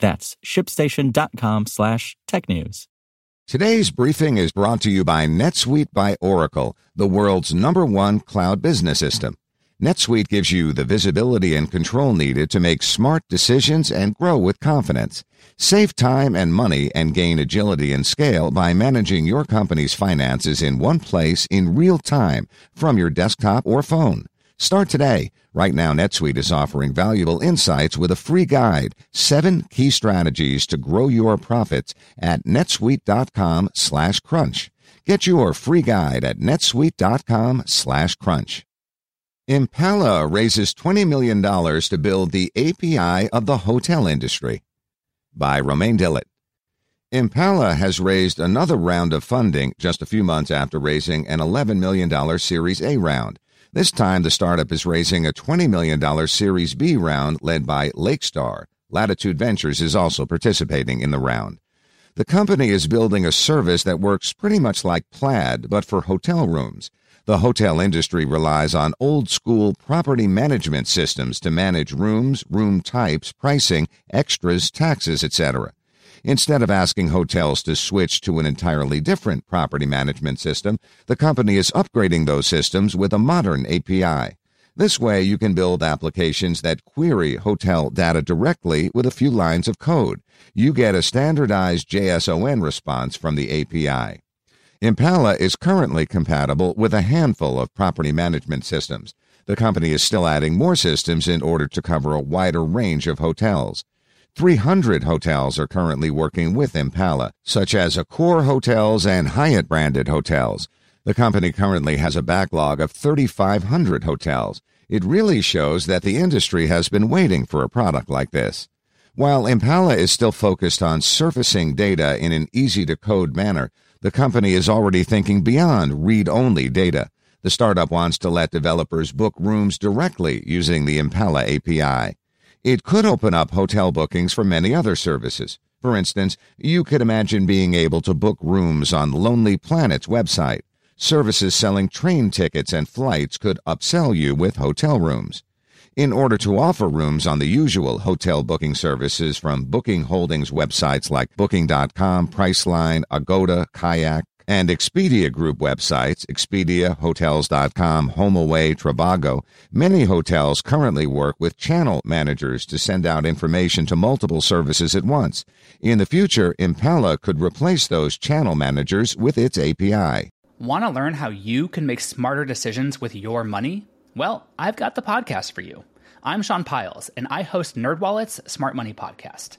That's ShipStation.com/technews. Today's briefing is brought to you by NetSuite by Oracle, the world's #1 cloud business system. NetSuite gives you the visibility and control needed to make smart decisions and grow with confidence. Save time and money and gain agility and scale by managing your company's finances in one place in real time from your desktop or phone. Start today. Right now, NetSuite is offering valuable insights with a free guide, 7 key strategies to grow your profits at netsuite.com/crunch. Get your free guide at netsuite.com/crunch. Impala raises $20 million to build the API of the hotel industry. By Romain Dillet. Impala has raised another round of funding just a few months after raising an $11 million Series A round. This time, the startup is raising a $20 million Series B round led by Lakestar. Latitude Ventures is also participating in the round. The company is building a service that works pretty much like Plaid, but for hotel rooms. The hotel industry relies on old-school property management systems to manage rooms, room types, pricing, extras, taxes, etc. Instead of asking hotels to switch to an entirely different property management system, the company is upgrading those systems with a modern API. This way, you can build applications that query hotel data directly with a few lines of code. You get a standardized JSON response from the API. Impala is currently compatible with a handful of property management systems. The company is still adding more systems in order to cover a wider range of hotels. 300 hotels are currently working with Impala, such as Accor Hotels and Hyatt-branded hotels. The company currently has a backlog of 3,500 hotels. It really shows that the industry has been waiting for a product like this. While Impala is still focused on surfacing data in an easy-to-code manner, the company is already thinking beyond read-only data. The startup wants to let developers book rooms directly using the Impala API. It could open up hotel bookings for many other services. For instance, you could imagine being able to book rooms on Lonely Planet's website. Services selling train tickets and flights could upsell you with hotel rooms. In order to offer rooms on the usual hotel booking services from Booking Holdings websites like Booking.com, Priceline, Agoda, Kayak, and Expedia Group websites, Expedia, Hotels.com, HomeAway, Trivago, many hotels currently work with channel managers to send out information to multiple services at once. In the future, Impala could replace those channel managers with its API. Want to learn how you can make smarter decisions with your money? Well, I've got the podcast for you. I'm Sean Piles, and I host NerdWallet's Smart Money Podcast.